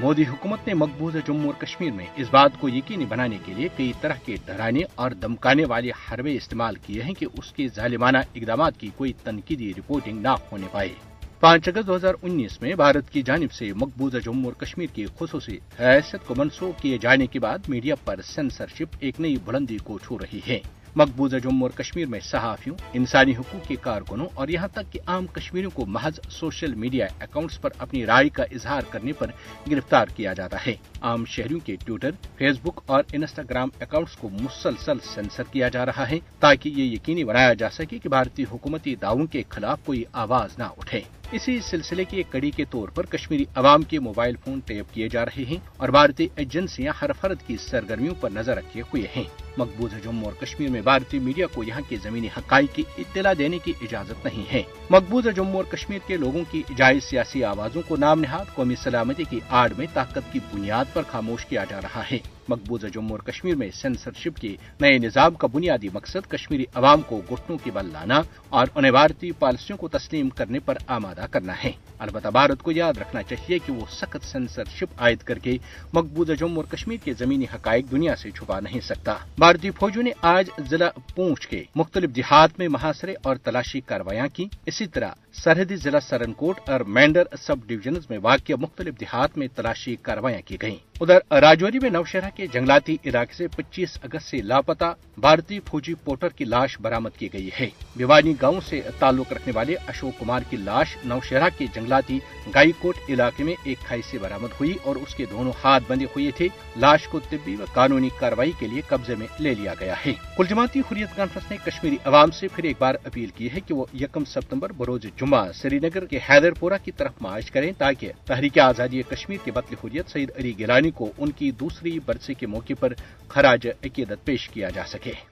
مودی حکومت نے مقبوضہ جموں اور کشمیر میں اس بات کو یقینی بنانے کے لیے کئی طرح کے ڈرانے اور دمکانے والے حربے استعمال کیے ہیں کہ اس کے ظالمانہ اقدامات کی کوئی تنقیدی رپورٹنگ نہ ہونے پائے۔ 5 اگست 2019 میں بھارت کی جانب سے مقبوضہ جموں اور کشمیر کی خصوصی حیثیت کو منسوخ کیے جانے کے بعد میڈیا پر سینسرشپ ایک نئی بلندی کو چھو رہی ہے۔ مقبوضہ جموں اور کشمیر میں صحافیوں، انسانی حقوق کے کارکنوں اور یہاں تک کہ عام کشمیریوں کو محض سوشل میڈیا اکاؤنٹس پر اپنی رائے کا اظہار کرنے پر گرفتار کیا جاتا ہے۔ عام شہریوں کے ٹویٹر، فیس بک اور انسٹاگرام اکاؤنٹس کو مسلسل سینسر کیا جا رہا ہے تاکہ یہ یقینی بنایا جا سکے کہ بھارتی حکومتی دعووں کے خلاف کوئی آواز نہ اٹھے۔ اسی سلسلے کی ایک کڑی کے طور پر کشمیری عوام کے موبائل فون ٹیپ کیے جا رہے ہیں اور بھارتی ایجنسیاں ہر فرد کی سرگرمیوں پر نظر رکھے ہوئے ہیں۔ مقبوضہ جموں اور کشمیر میں بھارتی میڈیا کو یہاں کے زمینی حقائق کی اطلاع دینے کی اجازت نہیں ہے۔ مقبوضہ جموں اور کشمیر کے لوگوں کی جائز سیاسی آوازوں کو نام نہاد قومی سلامتی کی آڑ میں طاقت کی بنیاد پر خاموش کیا جا رہا ہے۔ مقبوضہ جموں اور کشمیر میں سینسرشپ کے نئے نظام کا بنیادی مقصد کشمیری عوام کو گھٹنوں کے بل لانا اور انہیں بھارتی پالیسیوں کو تسلیم کرنے پر آمادہ کرنا ہے۔ البتہ بھارت کو یاد رکھنا چاہیے کہ وہ سخت سینسرشپ عائد کر کے مقبوضہ جموں اور کشمیر کے زمینی حقائق دنیا سے چھپا نہیں سکتا۔ بھارتی فوجوں نے آج ضلع پونچھ کے مختلف دیہات میں محاصرے اور تلاشی کاروائیاں کی۔ اسی طرح سرحدی ضلع سرن کوٹ اور مینڈر سب ڈویژنز میں واقع مختلف دیہات میں تلاشی کاروائیاں کی گئیں۔ ادھر راجواری میں نوشہرہ کے جنگلاتی علاقے سے 25 اگست سے لاپتہ بھارتی فوجی پورٹر کی لاش برآمد کی گئی ہے۔ بیوانی گاؤں سے تعلق رکھنے والے اشوک کمار کی لاش نوشہرہ کے جنگلاتی گائی کوٹ علاقے میں ایک کھائی سے برآمد ہوئی اور اس کے دونوں ہاتھ بندے ہوئے تھے۔ لاش کو طبی و قانونی کارروائی کے لیے قبضے میں لے لیا گیا ہے۔ کل جماعتی حریت کانفرنس نے کشمیری عوام سے پھر ایک بار اپیل کی ہے کہ وہ 1 ستمبر بروز جمعہ سری نگر کے حیدر پورا کی طرف مارچ کریں تاکہ تحریک آزادی کشمیر کے بطل حریت سعید علی گلانی کو ان کی دوسری برسی کے موقع پر خراج عقیدت پیش کیا جا سکے۔